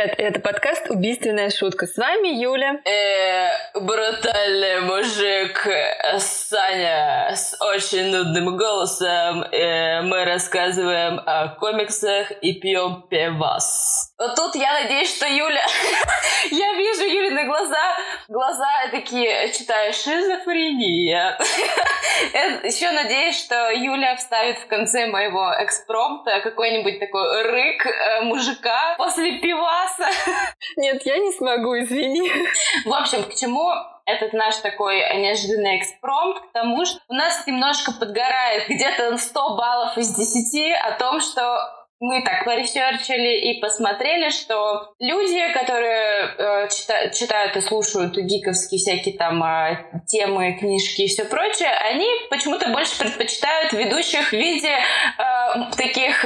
привет! Это подкаст «Убийственная шутка». С вами Юля. Брутальный мужик Саня с очень нудным голосом. Мы рассказываем о комиксах и пьем пивас. Вот тут я надеюсь, что Юля... Я вижу Юлины глаза. Глаза такие, читаю, шизофрения. Еще надеюсь, что Юля вставит в конце моего экспромта какой-нибудь такой рык мужика после пиваса. Нет, я не смогу, извини. В общем, к чему этот наш такой неожиданный экспромт? К тому, что у нас немножко подгорает где-то 100 баллов из 10 о том, что мы так поресерчили и посмотрели, что люди, которые читают и слушают гиковские всякие там темы, книжки и все прочее, они почему-то больше предпочитают ведущих в виде таких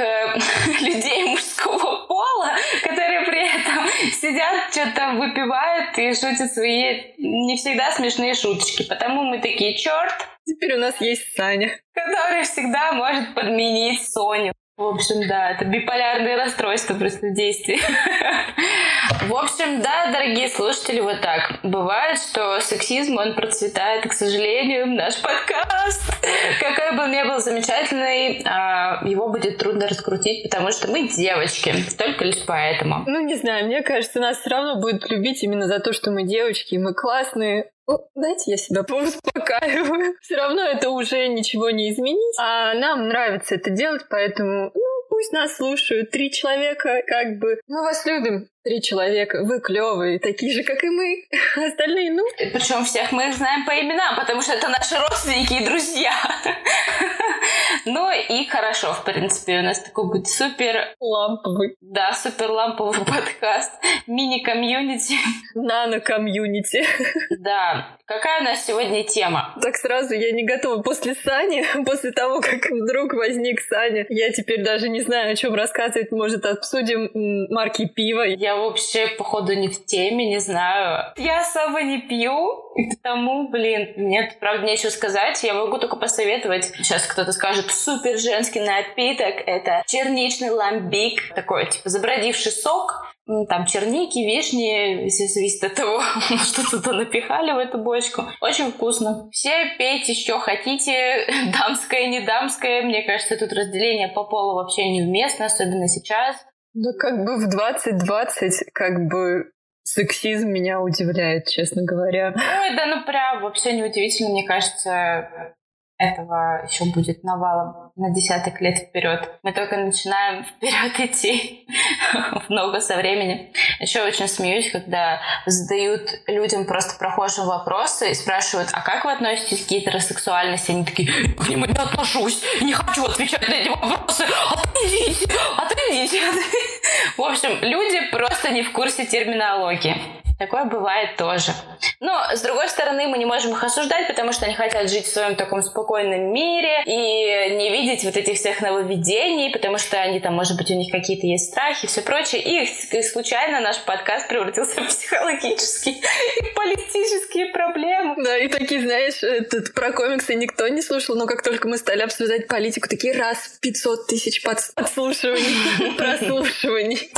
людей мужского пола, которые при этом сидят, что-то выпивают и шутят свои не всегда смешные шуточки. Потому мы такие, черт, теперь у нас есть Саня, который всегда может подменить Соню. В общем, да, это биполярное расстройство просто в действии. В общем, да, дорогие слушатели, вот так. Бывает, что сексизм, он процветает, и, к сожалению, наш подкаст, какой бы он ни был замечательный, его будет трудно раскрутить, потому что мы девочки, только лишь поэтому. Ну, не знаю, мне кажется, нас все равно будут любить именно за то, что мы девочки, и мы классные. Ну, знаете, я себя успокаиваю. Все равно это уже ничего не изменить. А нам нравится это делать, поэтому пусть нас слушают 3 человека, как бы. Мы вас любим. 3 человека, вы клевые, такие же, как и мы. Остальные, ну... Причем всех мы их знаем по именам, потому что это наши родственники и друзья. Ну и хорошо, в принципе, у нас такой будет супер... ламповый. Да, супер ламповый подкаст. Мини-комьюнити. Нано-комьюнити. Да. Какая у нас сегодня тема? Так сразу я не готова. После Сани, после того, как вдруг возник Саня, я теперь даже не знаю, о чем рассказывать. Может, обсудим марки пива. Я вообще, походу, не в теме, не знаю. Я особо не пью, и потому, нет, правда, нечего сказать. Я могу только посоветовать. Сейчас кто-то скажет, супер женский напиток. Это черничный ламбик. Такой, типа, забродивший сок. Там черники, вишни, все зависит от того, что туда напихали в эту бочку. Очень вкусно. Все пейте, что хотите, дамское, не дамское. Мне кажется, тут разделение по полу вообще неуместно, особенно сейчас. Да как бы в 2020 как бы сексизм меня удивляет, честно говоря. Ой, да ну прям вообще неудивительно, мне кажется, этого еще будет навалом на десяток лет вперед. Мы только начинаем вперед идти много со временем. Еще очень смеюсь, когда задают людям просто прохожим вопросы и спрашивают, а как вы относитесь к гетеросексуальности? Они такие, я к нему не отношусь, не хочу отвечать на эти вопросы. Отойдите, отойдите. В общем, люди просто не в курсе терминологии. Такое бывает тоже. Но, с другой стороны, мы не можем их осуждать, потому что они хотят жить в своем таком спокойном мире и не видеть вот этих всех нововведений, потому что они там, может быть, у них какие-то есть страхи и все прочее. И случайно наш подкаст превратился в психологические и политические проблемы. Да, и такие, знаешь, тут про комиксы никто не слушал, но как только мы стали обсуждать политику, такие раз 500 000 подслушиваний, прослушиваний.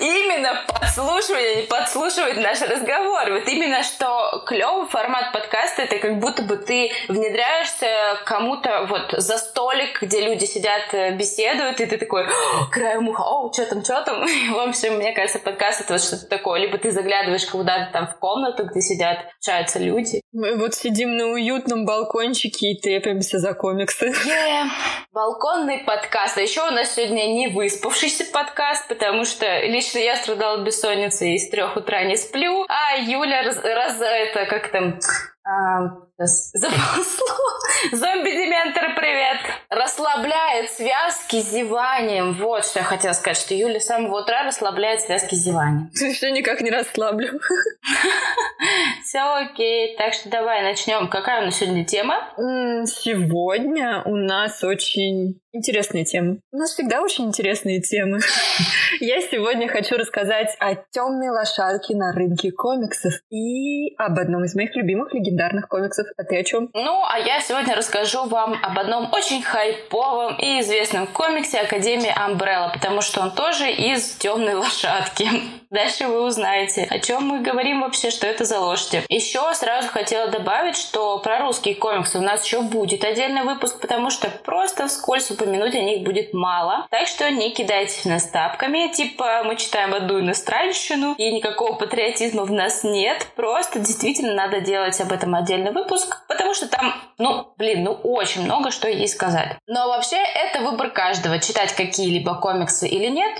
Именно подслушивание, не подслушивание. Слушают наш разговор. Вот именно что клёвый формат подкаста, это как будто бы ты внедряешься кому-то вот за столик, где люди сидят, беседуют, и ты такой, краем уха, о, чё там, чё там. В общем, мне кажется, подкаст это вот что-то такое. Либо ты заглядываешь куда-то там в комнату, где сидят, общаются люди. Мы вот сидим на уютном балкончике и трепимся за комиксы. Yeah. Балконный подкаст. А еще у нас сегодня не выспавшийся подкаст, потому что лично я страдала бессонницей из 3 утра. Не сплю, а Юля зомби-дементор, привет! Расслабляет связки зеванием. Вот что я хотела сказать, что Юля с самого утра расслабляет связки зеванием. Еще никак не расслаблю. Все окей, так что давай начнем. Какая у нас сегодня тема? Сегодня у нас очень интересная тема. У нас всегда очень интересные темы. Я сегодня хочу рассказать о темной лошадке на рынке комиксов и об одном из моих любимых легендарных комиксов. комиксах. А ты о чем? Ну, а я сегодня расскажу вам об одном очень хайповом и известном комиксе Академии Umbrella, потому что он тоже из «Темной лошадки». Дальше вы узнаете, о чем мы говорим вообще, что это за лошади. Еще сразу хотела добавить, что про русские комиксы у нас еще будет отдельный выпуск, потому что просто вскользь упомянуть о них будет мало. Так что не кидайтесь в нас тапками, типа мы читаем одну иностранщину и никакого патриотизма в нас нет. Просто действительно надо делать об этом отдельный выпуск, потому что там, очень много что есть сказать. Но вообще это выбор каждого, читать какие-либо комиксы или нет.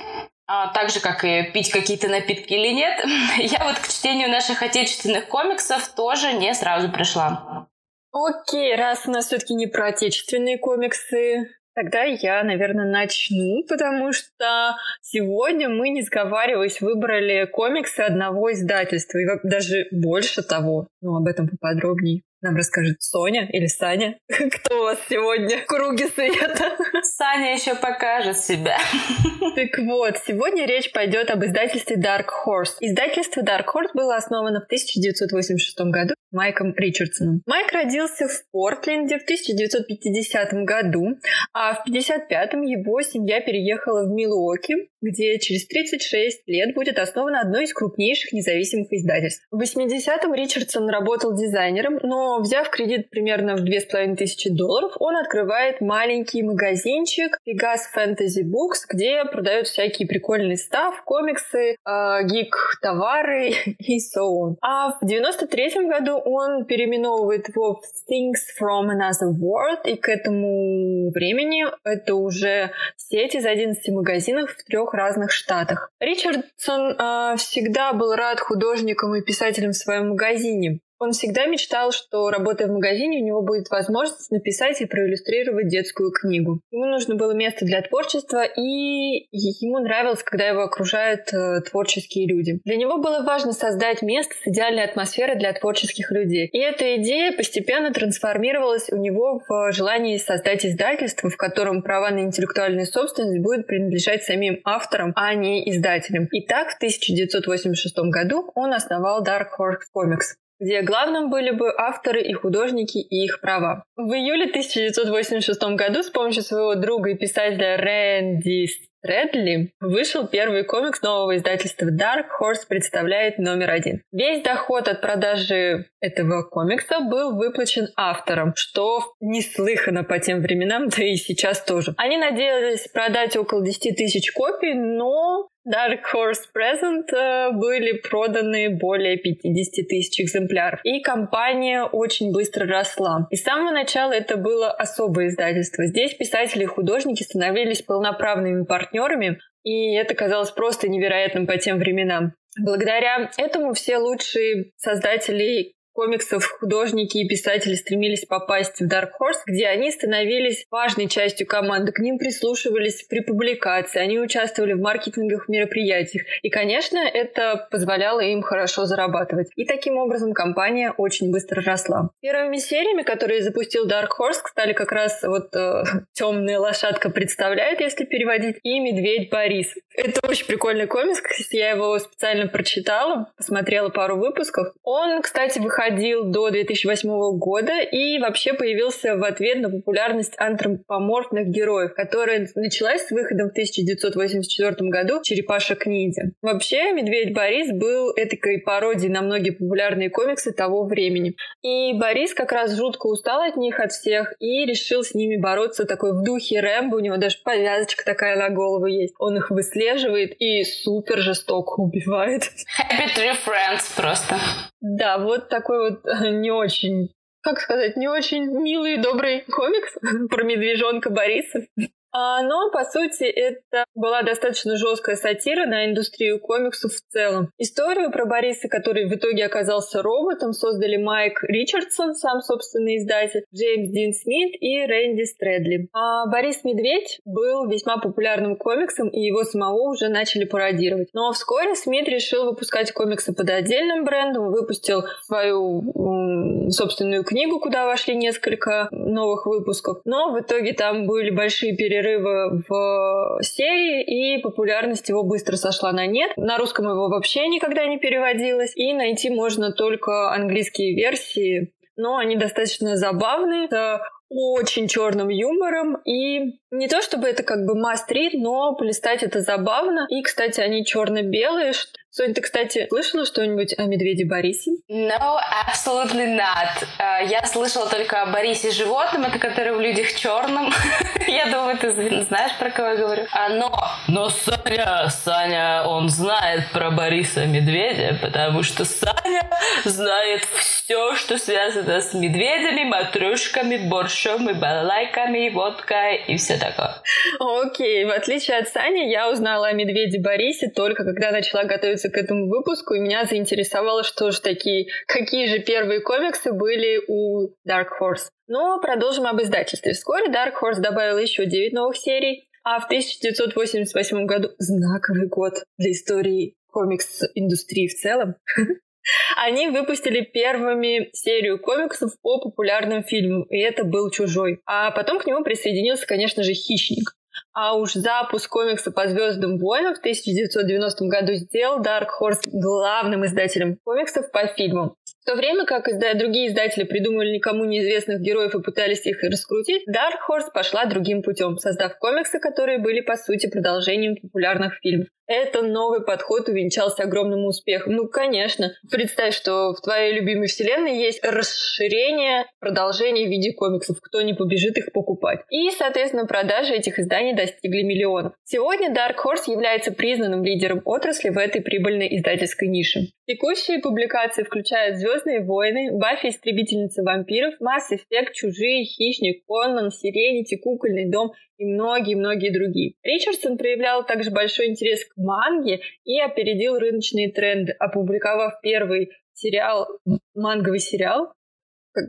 Так же, как и пить какие-то напитки или нет, я вот к чтению наших отечественных комиксов тоже не сразу пришла. Окей, раз у нас все-таки не про отечественные комиксы, тогда я, наверное, начну, потому что сегодня мы, не сговариваясь, выбрали комиксы одного издательства, и даже больше того, но об этом поподробнее нам расскажет Соня или Саня. Кто у вас сегодня в круге света? Саня еще покажет себя. Так вот, сегодня речь пойдет об издательстве Dark Horse. Издательство Dark Horse было основано в 1986 году Майком Ричардсоном. Майк родился в Портленде в 1950 году, а в 1955 его семья переехала в Милуоки, где через 36 лет будет основано одно из крупнейших независимых издательств. В 80-м Ричардсон работал дизайнером, но, взяв кредит примерно в $2500, он открывает маленький магазинчик Pegas Fantasy Books, где продают всякие прикольные стаф, комиксы, гик-товары и so on. А в 93-м году он переименовывает его в Things from Another World, и к этому времени это уже сеть из 11 магазинов в 3 разных штатах. Ричардсон всегда был рад художникам и писателям в своем магазине. Он всегда мечтал, что, работая в магазине, у него будет возможность написать и проиллюстрировать детскую книгу. Ему нужно было место для творчества, и ему нравилось, когда его окружают творческие люди. Для него было важно создать место с идеальной атмосферой для творческих людей. И эта идея постепенно трансформировалась у него в желании создать издательство, в котором права на интеллектуальную собственность будут принадлежать самим авторам, а не издателям. И так в 1986 году он основал Dark Horse Comics, где главным были бы авторы и художники и их права. В июле 1986 году с помощью своего друга и писателя Рэнди Стрэдли вышел первый комикс нового издательства Dark Horse представляет номер 1. Весь доход от продажи этого комикса был выплачен авторам, что неслыханно по тем временам, да и сейчас тоже. Они надеялись продать около 10 000 копий, но Dark Horse Presents были проданы более 50 000 экземпляров. И компания очень быстро росла. И с самого начала это было особое издательство. Здесь писатели и художники становились полноправными партнерами, и это казалось просто невероятным по тем временам. Благодаря этому все лучшие создатели комиксов, художники и писатели стремились попасть в Dark Horse, где они становились важной частью команды, к ним прислушивались при публикации, они участвовали в маркетинговых мероприятиях, и, конечно, это позволяло им хорошо зарабатывать. И таким образом компания очень быстро росла. Первыми сериями, которые запустил Dark Horse, стали как раз «Темная лошадка представляет», если переводить, и «Медведь Борис». Это очень прикольный комикс, я его специально прочитала, посмотрела пару выпусков. Он, кстати, выходил до 2008 года и вообще появился в ответ на популярность антропоморфных героев, которая началась с выходом в 1984 году «Черепашек-ниндзя». Вообще, «Медведь Борис» был этакой пародией на многие популярные комиксы того времени. И Борис как раз жутко устал от них, от всех, и решил с ними бороться такой в духе Рэмбо, у него даже повязочка такая на голову есть. Он их выслеживает и супер жестоко убивает. Happy Tree Friends просто. Да, вот такой не очень, как сказать, не очень милый и добрый комикс про медвежонка Бориса. Но, по сути, это была достаточно жесткая сатира на индустрию комиксов в целом. Историю про Бориса, который в итоге оказался роботом, создали Майк Ричардсон, сам собственный издатель, Джеймс Дин Смит и Рэнди Стрэдли. А Борис Медведь был весьма популярным комиксом, и его самого уже начали пародировать. Но вскоре Смит решил выпускать комиксы под отдельным брендом, выпустил свою собственную книгу, куда вошли несколько новых выпусков. Но в итоге там были большие перерывы в серии, и популярность его быстро сошла на нет. На русском его вообще никогда не переводилось, и найти можно только английские версии но они достаточно забавные, с очень черным юмором, и не то чтобы это как бы must-read, но полистать это забавно. И, кстати, они черно-белые. Соня, ты, кстати, слышала что-нибудь о Медведе Борисе? No, absolutely not. Я слышала только о Борисе животном, это который в людях черном. Я думаю, ты знаешь, про кого я говорю. Но Саня, он знает про Бориса Медведя, потому что Саня знает все, что связано с медведями, матрешками, борщом и балалайками, водкой и все такое. Окей, в отличие от Сани, я узнала о Медведе Борисе только когда начала готовиться к этому выпуску, и меня заинтересовало, что же такие, какие же первые комиксы были у Dark Horse. Но продолжим об издательстве. Вскоре Dark Horse добавила еще 9 новых серий, а в 1988 году, знаковый год для истории комикс-индустрии в целом, они выпустили первыми серию комиксов по популярным фильмам, и это был «Чужой». А потом к нему присоединился, конечно же, «Хищник». А уж запуск комикса по «Звездным войнам» в 1990 году сделал Dark Horse главным издателем комиксов по фильмам. В то время как другие издатели придумывали никому неизвестных героев и пытались их раскрутить, Dark Horse пошла другим путем, создав комиксы, которые были, по сути, продолжением популярных фильмов. Этот новый подход увенчался огромным успехом. Ну, конечно, представь, что в твоей любимой вселенной есть расширение, продолжение в виде комиксов. Кто не побежит их покупать? И, соответственно, продажи этих изданий достигли миллионов. Сегодня Dark Horse является признанным лидером отрасли в этой прибыльной издательской нише. Текущие публикации включают «Звездные войны», «Баффи, истребительница вампиров», «Масс Эффект», «Чужие», «Хищник», «Конман», «Сиренити», «Кукольный дом» и многие-многие другие. Ричардсон проявлял также большой интерес к манге и опередил рыночные тренды, опубликовав первый сериал, манговый сериал.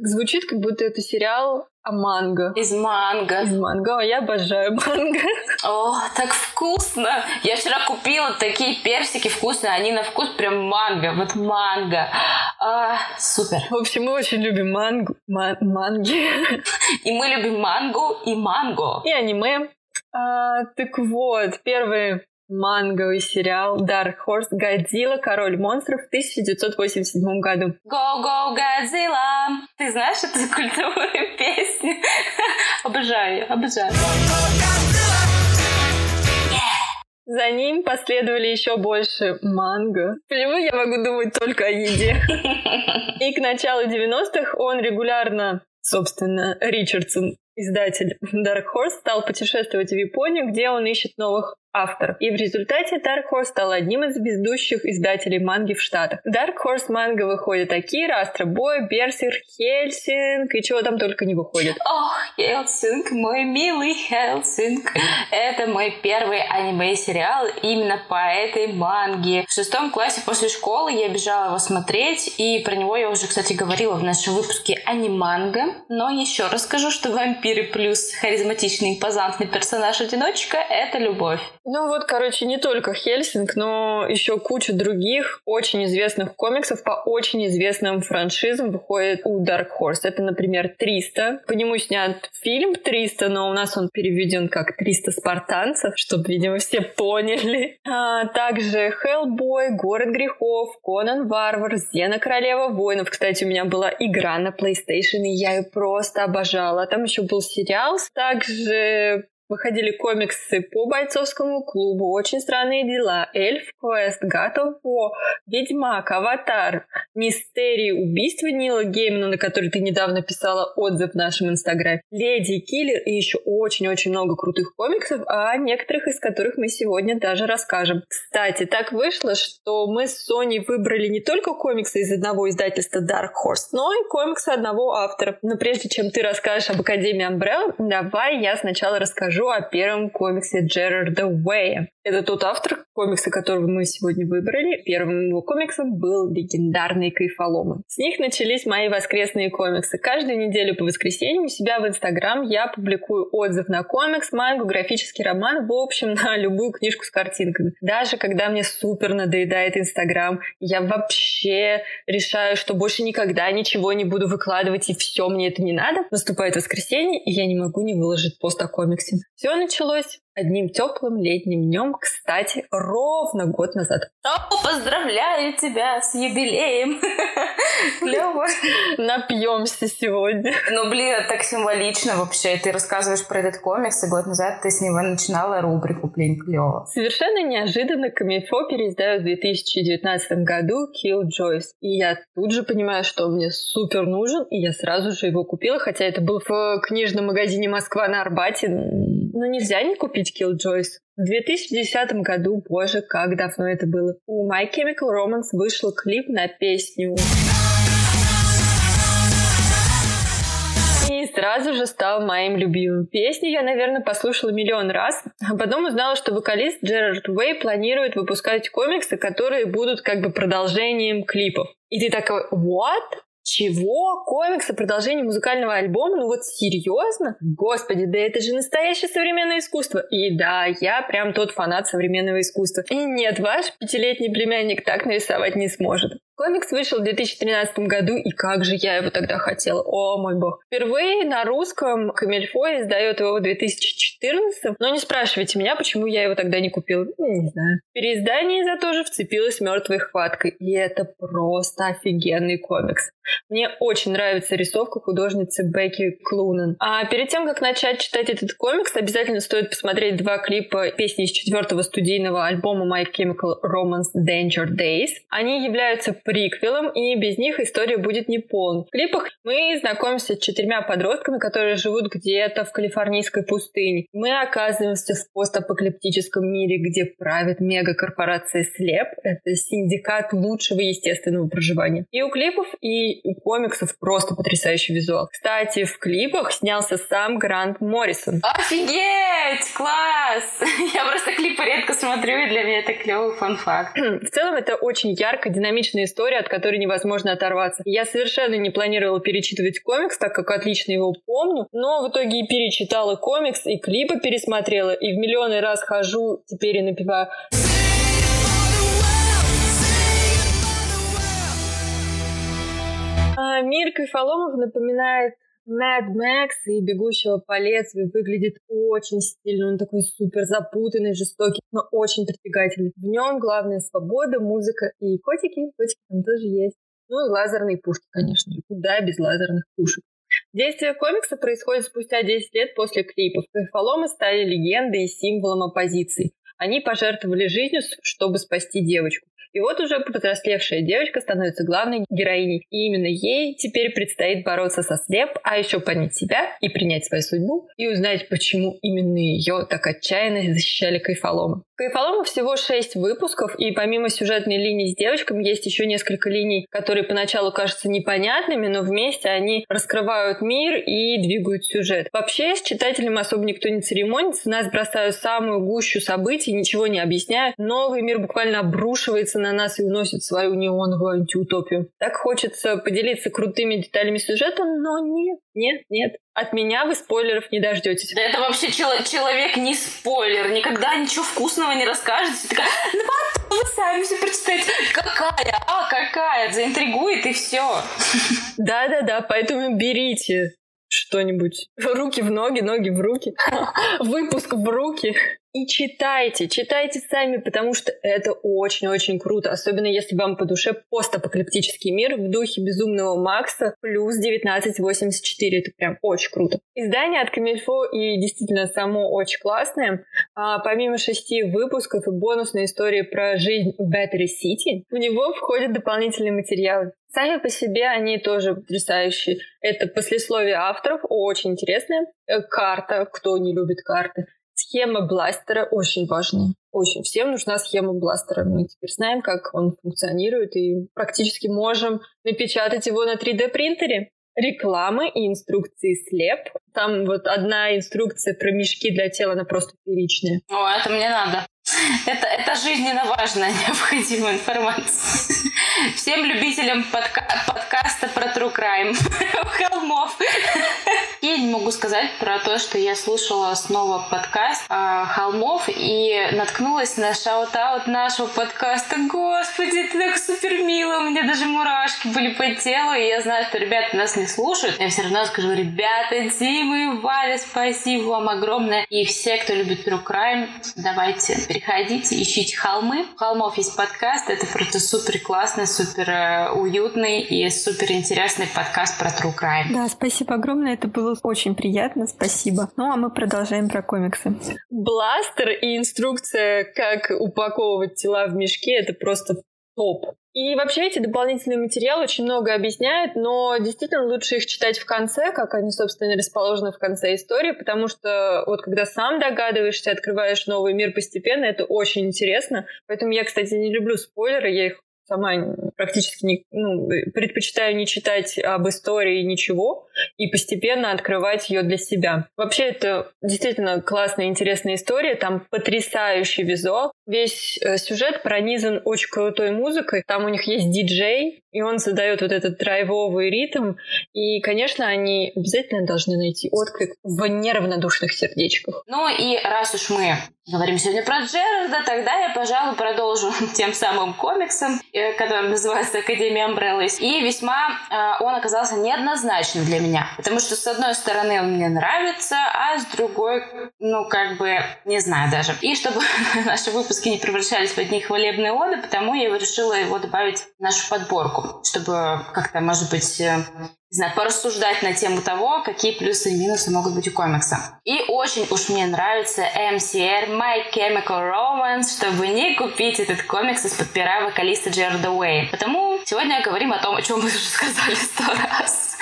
Звучит, как будто это сериал о манго. Из манго. Из манго. Я обожаю манго. О, так вкусно! Я вчера купила такие персики вкусные, они на вкус прям манго. Вот манго. А, супер. В общем, мы очень любим мангу. Манги. И мы любим мангу и манго. И аниме. Так вот, первый манговый сериал Dark Horse «Годзилла. Король монстров» в 1987 году. Go-go, Годзилла! Ты знаешь эту культовую песню? Обожаю ее, обожаю. За ним последовали еще больше манго. Почему я могу думать только о еде? И к началу 90-х он регулярно, собственно, Ричардсон, издатель Dark Horse, стал путешествовать в Японию, где он ищет новых авторов. И в результате Dark Horse стал одним из ведущих издателей манги в Штатах. Dark Horse манго выходят Акира, Астробой, Берсер, Хельсинг и чего там только не выходит. Ох, Хельсинг, мой милый Хельсинг. Это мой первый аниме-сериал именно по этой манге. В 6 классе после школы я бежала его смотреть, и про него я уже, кстати, говорила в нашем выпуске аниманга. Но еще раз скажу, что вампиры плюс харизматичный импозантный персонаж-одиночка — это любовь. Ну вот, короче, не только Хельсинг, но еще куча других очень известных комиксов по очень известным франшизам выходит у Dark Horse. Это, например, 300. По нему снят фильм 300, но у нас он переведен как 300 спартанцев, чтобы, видимо, все поняли. А также Hellboy, Город грехов, Конан Варвар, Зена Королева воинов. Кстати, у меня была игра на PlayStation, и я ее просто обожала. Там еще был сериал. Также выходили комиксы по бойцовскому клубу, «Очень странные дела», «Эльф», «Квест», «God of War», «Ведьмак», «Аватар», «Мистерии убийства» Нила Геймана, на который ты недавно писала отзыв в нашем инстаграме, «Леди Киллер» и еще очень-очень много крутых комиксов, о некоторых из которых мы сегодня даже расскажем. Кстати, так вышло, что мы с Соней выбрали не только комиксы из одного издательства Dark Horse, но и комиксы одного автора. Но прежде чем ты расскажешь об Академии Umbrella, давай я сначала расскажу о первом комиксе Джерарда Уэя. Это тот автор комикса, которого мы сегодня выбрали. Первым его комиксом был легендарный «Кайфоломы». С них начались мои воскресные комиксы. Каждую неделю по воскресеньям у себя в Инстаграм я публикую отзыв на комикс, мангу, графический роман, в общем, на любую книжку с картинками. Даже когда мне супер надоедает Инстаграм, я вообще решаю, что больше никогда ничего не буду выкладывать, и все, мне это не надо. Наступает воскресенье, и я не могу не выложить пост о комиксе. Все началось одним теплым летним днем, кстати, ровно год назад. О, поздравляю тебя с юбилеем! Клево! Напьемся сегодня. Ну, блин, это так символично вообще. Ты рассказываешь про этот комикс, и год назад ты с него начинала рубрику «Блин, клево». Совершенно неожиданно Камильфо переиздают в 2019 году Killjoys. И я тут же понимаю, что он мне супер нужен, и я сразу же его купила, хотя это был в книжном магазине «Москва» на Арбате. Но нельзя не купить Killjoys. В 2010 году, боже, как давно это было, у My Chemical Romance вышел клип на песню. И сразу же стал моим любимым. Песню я, наверное, послушала миллион раз, а потом узнала, что вокалист Джерард Уэй планирует выпускать комиксы, которые будут как бы продолжением клипов. И ты такой, what? Чего? Комиксы, продолжение музыкального альбома? Ну вот серьезно? Господи, да это же настоящее современное искусство. И да, я прям тот фанат современного искусства. И нет, ваш пятилетний племянник так нарисовать не сможет. Комикс вышел в 2013 году, и как же я его тогда хотела. О, мой бог. Впервые на русском Камильфо издает его в 2014, но не спрашивайте меня, почему я его тогда не купила. Не знаю. В переиздании за то же вцепилась мертвой хваткой, и это просто офигенный комикс. Мне очень нравится рисовка художницы Бекки Клунен. А перед тем, как начать читать этот комикс, обязательно стоит посмотреть два клипа песни из 4-го студийного альбома My Chemical Romance Danger Days. Они являются приквелом, и без них история будет неполной. В клипах мы знакомимся с 4 подростками, которые живут где-то в калифорнийской пустыне. Мы оказываемся в постапокалиптическом мире, где правит мегакорпорация «Слеп». Это синдикат лучшего естественного проживания. И у клипов, и у комиксов просто потрясающий визуал. Кстати, в клипах снялся сам Грант Моррисон. Офигеть! Класс! Я просто клипы редко смотрю, и для меня это клевый фан-факт. В целом, это очень яркая, динамичная история, от которой невозможно оторваться. Я совершенно не планировала перечитывать комикс, так как отлично его помню, но в итоге и перечитала комикс, и клипы пересмотрела, и в миллионный раз хожу теперь и напеваю... Мир Кайфоломов напоминает Mad Max и «Бегущего по лезвию», выглядит очень стильно. Он такой супер запутанный, жестокий, но очень притягательный. В нем главная свобода, музыка и котики. Котики там тоже есть. Ну и лазерные пушки, конечно же. Куда без лазерных пушек? Действие комикса происходит спустя 10 лет после клипов. Кайфоломы стали легендой и символом оппозиции. Они пожертвовали жизнью, чтобы спасти девочку. И вот уже повзрослевшая девочка становится главной героиней. И именно ей теперь предстоит бороться со слеп, а еще понять себя и принять свою судьбу, и узнать, почему именно ее так отчаянно защищали кайфоломы. Кайфоломы всего 6 выпусков, и помимо сюжетной линии с девочками есть еще несколько линий, которые поначалу кажутся непонятными, но вместе они раскрывают мир и двигают сюжет. Вообще, с читателем особо никто не церемонится, нас бросают в самую гущу событий, ничего не объясняют. Новый мир буквально обрушивается на нас и уносит свою неоновую антиутопию. Так хочется поделиться крутыми деталями сюжета, но нет. От меня вы спойлеров не дождетесь. Да это вообще человек не спойлер. Никогда ничего вкусного не расскажете. Такая, ну потом вы сами все прочитаете. Какая? Заинтригует и все. Да, поэтому берите что-нибудь. Руки в ноги, ноги в руки. Выпуск в руки. И читайте сами, потому что это очень-очень круто, особенно если вам по душе постапокалиптический мир в духе Безумного Макса плюс 1984, это прям очень круто. Издание от Камильфо и действительно само очень классное, помимо 6 выпусков и бонусной истории про жизнь в Battery City, в него входят дополнительные материалы. Сами по себе они тоже потрясающие. Это послесловие авторов, очень интересное, карта, кто не любит карты. Схема бластера очень важная. Очень. Всем нужна схема бластера. Мы теперь знаем, как он функционирует, и практически можем напечатать его на 3D-принтере. Рекламы и инструкции слеп. Там вот одна инструкция про мешки для тела, она просто фееричная. О, это мне надо. Это жизненно важная, необходимая информация. Всем любителям подкаста про True Crime Холмов и очень могу сказать про то, что я слушала снова подкаст Холмов и наткнулась на шаут-аут нашего подкаста. Господи, это так супер мило, у меня даже мурашки были по телу, и я знаю, что ребята нас не слушают. Я все равно скажу: ребята, Дима и Валя, спасибо вам огромное. И все, кто любит True Crime, давайте, переходите, ищите Холмы. У Холмов есть подкаст, это просто супер классный, супер уютный и супер интересный подкаст про True Crime. Да, спасибо огромное, это было очень приятно, спасибо. Ну, а мы продолжаем про комиксы. Бластер и инструкция, как упаковывать тела в мешки, это просто топ. И вообще эти дополнительные материалы очень много объясняют, но действительно лучше их читать в конце, как они, собственно, расположены в конце истории, потому что вот когда сам догадываешься, открываешь новый мир постепенно, это очень интересно. Поэтому я, кстати, не люблю спойлеры, я их сама практически предпочитаю не читать об истории ничего и постепенно открывать ее для себя. Вообще, это действительно классная, интересная история. Там потрясающий визуал. Весь сюжет пронизан очень крутой музыкой. Там у них есть диджей, и он создает вот этот драйвовый ритм. И, конечно, они обязательно должны найти отклик в неравнодушных сердечках. Ну и раз уж мы говорим сегодня про Джерарда, тогда я, пожалуй, продолжу тем самым комиксом, который называется «Академия Амбреллы». И весьма он оказался неоднозначным для меня, потому что, с одной стороны, он мне нравится, а с другой, не знаю даже. И чтобы наши выпуски не превращались в одни хвалебные оды, потому я решила его добавить в нашу подборку, чтобы как-то, может быть, порассуждать на тему того, какие плюсы и минусы могут быть у комикса. И очень уж мне нравится MCR My Chemical Romance, чтобы не купить этот комикс из-под пера вокалиста Джерарда Уэя. Потому сегодня говорим о том, о чем мы уже сказали 100 раз.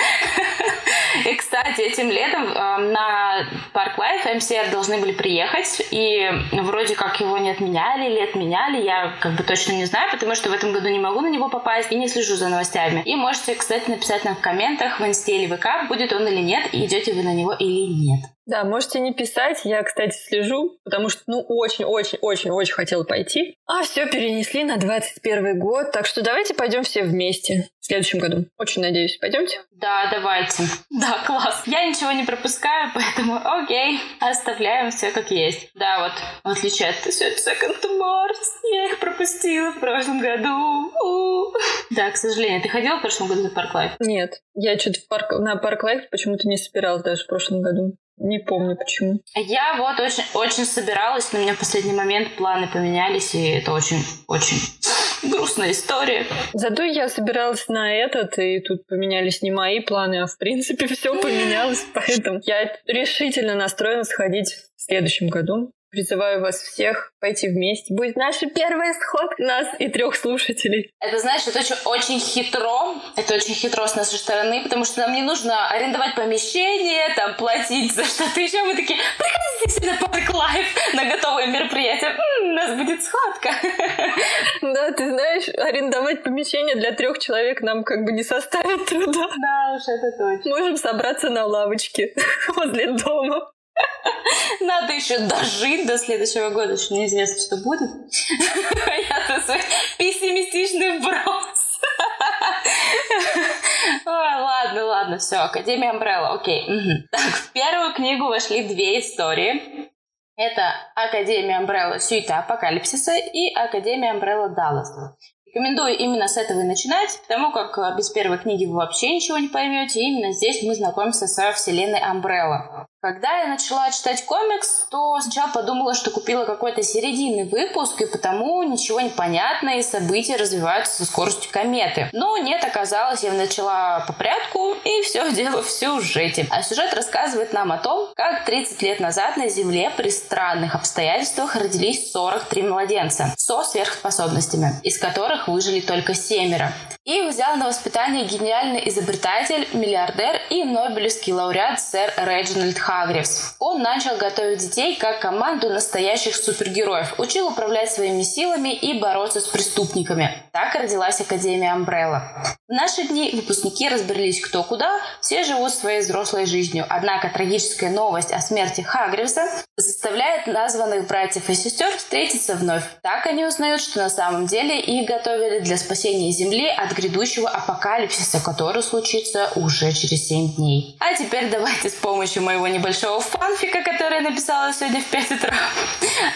И, кстати, этим летом на Park Life MCR должны были приехать, и вроде как его не отменяли или отменяли, я точно не знаю, потому что в этом году не могу на него попасть и не слежу за новостями. И можете, кстати, написать нам в комментах в инсте или ВК, будет он или нет, и идете вы на него или нет. Да, можете не писать, я, кстати, слежу, потому что, очень-очень-очень-очень хотела пойти. А все перенесли на 21 год, так что давайте пойдем все вместе в следующем году. Очень надеюсь, пойдемте? Да, давайте. Да, класс. Я ничего не пропускаю, поэтому окей, оставляем все как есть. Да, вот, в отличие от Second to Mars, я их пропустила в прошлом году. Да, к сожалению, ты ходила в прошлом году на Park Life? Нет, я что-то на Park Life почему-то не собиралась даже в прошлом году. Не помню, почему. Я вот очень-очень собиралась, но у меня в последний момент планы поменялись, и это очень-очень грустная история. Зато я собиралась на этот, и тут поменялись не мои планы, а в принципе все поменялось, поэтому я решительно настроена сходить в следующем году. Призываю вас всех пойти вместе. Будет наша первая сходка нас и 3 слушателей. Это, знаешь, это очень хитро. Это очень хитро с нашей стороны, потому что нам не нужно арендовать помещение, платить за что-то еще. Мы такие, приходите на Park Life, на готовые мероприятия. У нас будет сходка. Да, ты знаешь, арендовать помещение для 3 человек нам не составит труда. Да уж, это точно. Можем собраться на лавочке возле дома. Надо еще дожить до следующего года, еще неизвестно, что будет. Я-то свой пессимистичный вброс. Ладно, все, Академия Амбрелла, окей. Так, в первую книгу вошли 2 истории. Это Академия Амбрелла Сюита Апокалипсиса и Академия Амбрелла Далласа. Рекомендую именно с этого и начинать, потому как без первой книги вы вообще ничего не поймете, и именно здесь мы знакомимся со вселенной Амбрелла. Когда я начала читать комикс, то сначала подумала, что купила какой-то серединный выпуск, и потому ничего не понятно, и события развиваются со скоростью кометы. Но нет, оказалось, я начала по порядку, и все дело в сюжете. А сюжет рассказывает нам о том, как 30 лет назад на Земле при странных обстоятельствах родились 43 младенца со сверхспособностями, из которых выжили только 7. Их взял на воспитание гениальный изобретатель, миллиардер и нобелевский лауреат сэр Реджинальд Харгривс. Он начал готовить детей как команду настоящих супергероев, учил управлять своими силами и бороться с преступниками. Так родилась Академия Амбрелла. В наши дни выпускники разбрелись кто куда, все живут своей взрослой жизнью. Однако трагическая новость о смерти Харгривса заставляет названных братьев и сестер встретиться вновь. Так они узнают, что на самом деле их готовили для спасения Земли от грядущего апокалипсиса, который случится уже через 7 дней. А теперь давайте с помощью моего небольшого фанфика, который я написала сегодня в 5 утра,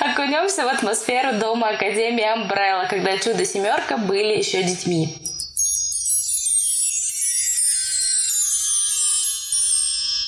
окунемся в атмосферу дома Академии Амбрелла, когда Чудо-семерка были еще детьми.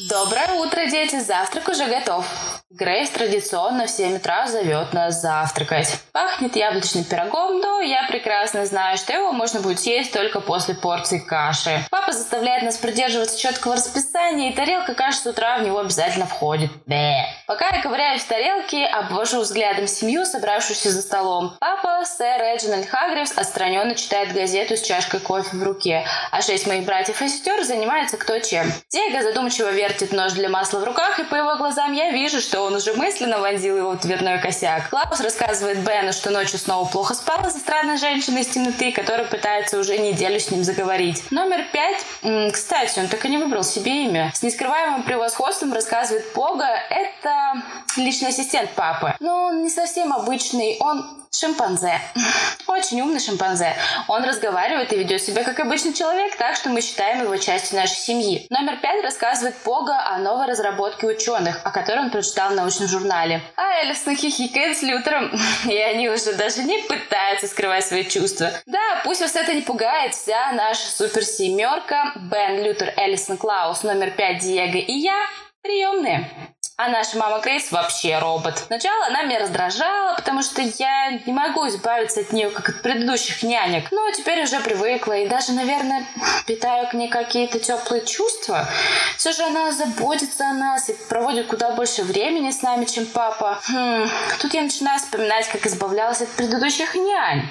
Доброе утро, дети! Завтрак уже готов. Грейс традиционно в 7 утра зовет нас завтракать. Пахнет яблочным пирогом, но я прекрасно знаю, что его можно будет съесть только после порции каши. Папа заставляет нас придерживаться четкого расписания, и тарелка каши с утра в него обязательно входит. Бэ. Пока я ковыряюсь в тарелке, обвожу взглядом семью, собравшуюся за столом. Папа, сэр Реджинальд Харгривс, отстраненно читает газету с чашкой кофе в руке, а 6 моих братьев и сестер занимаются кто чем. Диего задумчиво вертит нож для масла в руках, и по его глазам я вижу, что он уже мысленно вонзил его в дверной косяк. Клаус рассказывает Бену, что ночью снова плохо спала со странной женщиной из темноты, которая пытается уже неделю с ним заговорить. Номер 5, кстати, он так и не выбрал себе имя, с нескрываемым превосходством рассказывает Пого, это личный ассистент папы. Но он не совсем обычный, он шимпанзе. Очень умный шимпанзе. Он разговаривает и ведет себя как обычный человек, так что мы считаем его частью нашей семьи. Номер 5 рассказывает Пого о новой разработке ученых, о которой он прочитал в научном журнале. А Элисон хихикает с Лютером, и они уже даже не пытаются скрывать свои чувства. Да, пусть вас это не пугает, вся наша суперсемерка, Бен, Лютер, Элисон, Клаус, номер 5, Диего и я, приемные. А наша мама Грейс вообще робот. Сначала она меня раздражала, потому что я не могу избавиться от нее, как от предыдущих нянек. Но теперь уже привыкла и даже, наверное, питаю к ней какие-то теплые чувства. Все же она заботится о нас и проводит куда больше времени с нами, чем папа. Тут я начинаю вспоминать, как избавлялась от предыдущих нянь.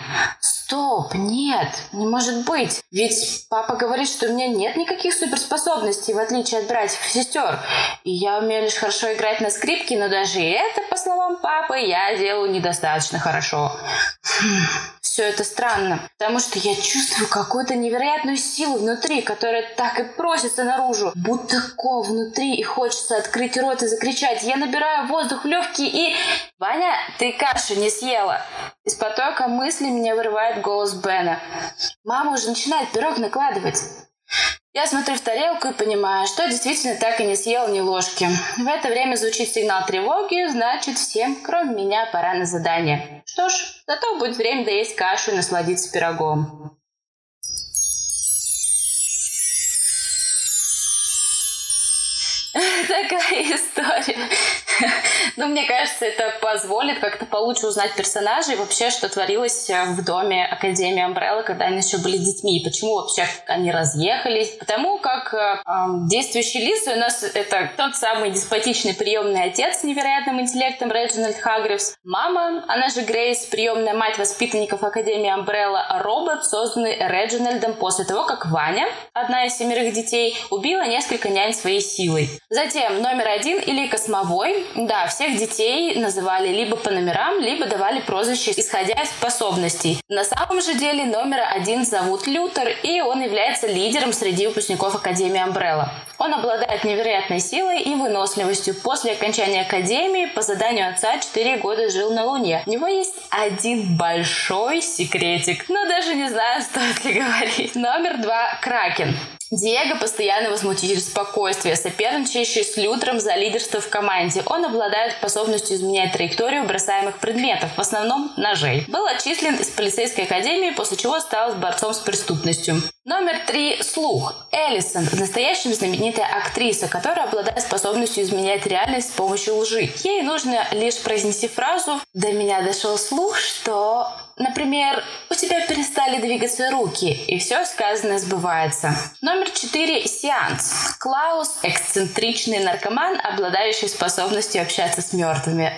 Стоп, нет, не может быть. Ведь папа говорит, что у меня нет никаких суперспособностей, в отличие от братьев и сестер. И я умею лишь хорошо играть на скрипке, но даже это, по словам папы, я делаю недостаточно хорошо. Все это странно, потому что я чувствую какую-то невероятную силу внутри, которая так и просится наружу. Будто ком внутри, и хочется открыть рот и закричать. Я набираю воздух в легкие и... Ваня, ты кашу не съела. Из потока мыслей меня вырывает голос Бена. Мама уже начинает пирог накладывать. Я смотрю в тарелку и понимаю, что действительно так и не съел ни ложки. В это время звучит сигнал тревоги, значит, всем, кроме меня, пора на задание. Что ж, зато будет время доесть кашу и насладиться пирогом. Такая история. Но мне кажется, это позволит как-то получше узнать персонажей, вообще, что творилось в доме Академии Амбрелла, когда они еще были детьми, и почему вообще они разъехались. Потому как действующий лиц у нас это тот самый деспотичный приемный отец с невероятным интеллектом Реджинальд Харгривс, мама, она же Грейс, приемная мать воспитанников Академии Амбрелла, робот, созданный Реджинальдом после того, как Ваня, одна из 7 детей, убила несколько нянь своей силой. Затем номер 1 или Космовой. Да, всех детей называли либо по номерам, либо давали прозвище, исходя из способностей. На самом же деле номер 1 зовут Лютер, и он является лидером среди выпускников Академии Амбрелла. Он обладает невероятной силой и выносливостью. После окончания Академии по заданию отца 4 года жил на Луне. У него есть один большой секретик, но даже не знаю, стоит ли говорить. Номер 2 – Кракен. Диего – постоянный возмутитель спокойствия, соперничающий с Лютером за лидерство в команде. Он обладает способностью изменять траекторию бросаемых предметов, в основном ножей. Был отчислен из полицейской академии, после чего стал борцом с преступностью. Номер 3 – Слух. Элисон – в настоящем знаменитая актриса, которая обладает способностью изменять реальность с помощью лжи. Ей нужно лишь произнести фразу «До меня дошел слух, что...» Например, у тебя перестали двигаться руки, и все сказанное сбывается. Номер 4 – Сеанс. Клаус – эксцентричный наркоман, обладающий способностью общаться с мертвыми.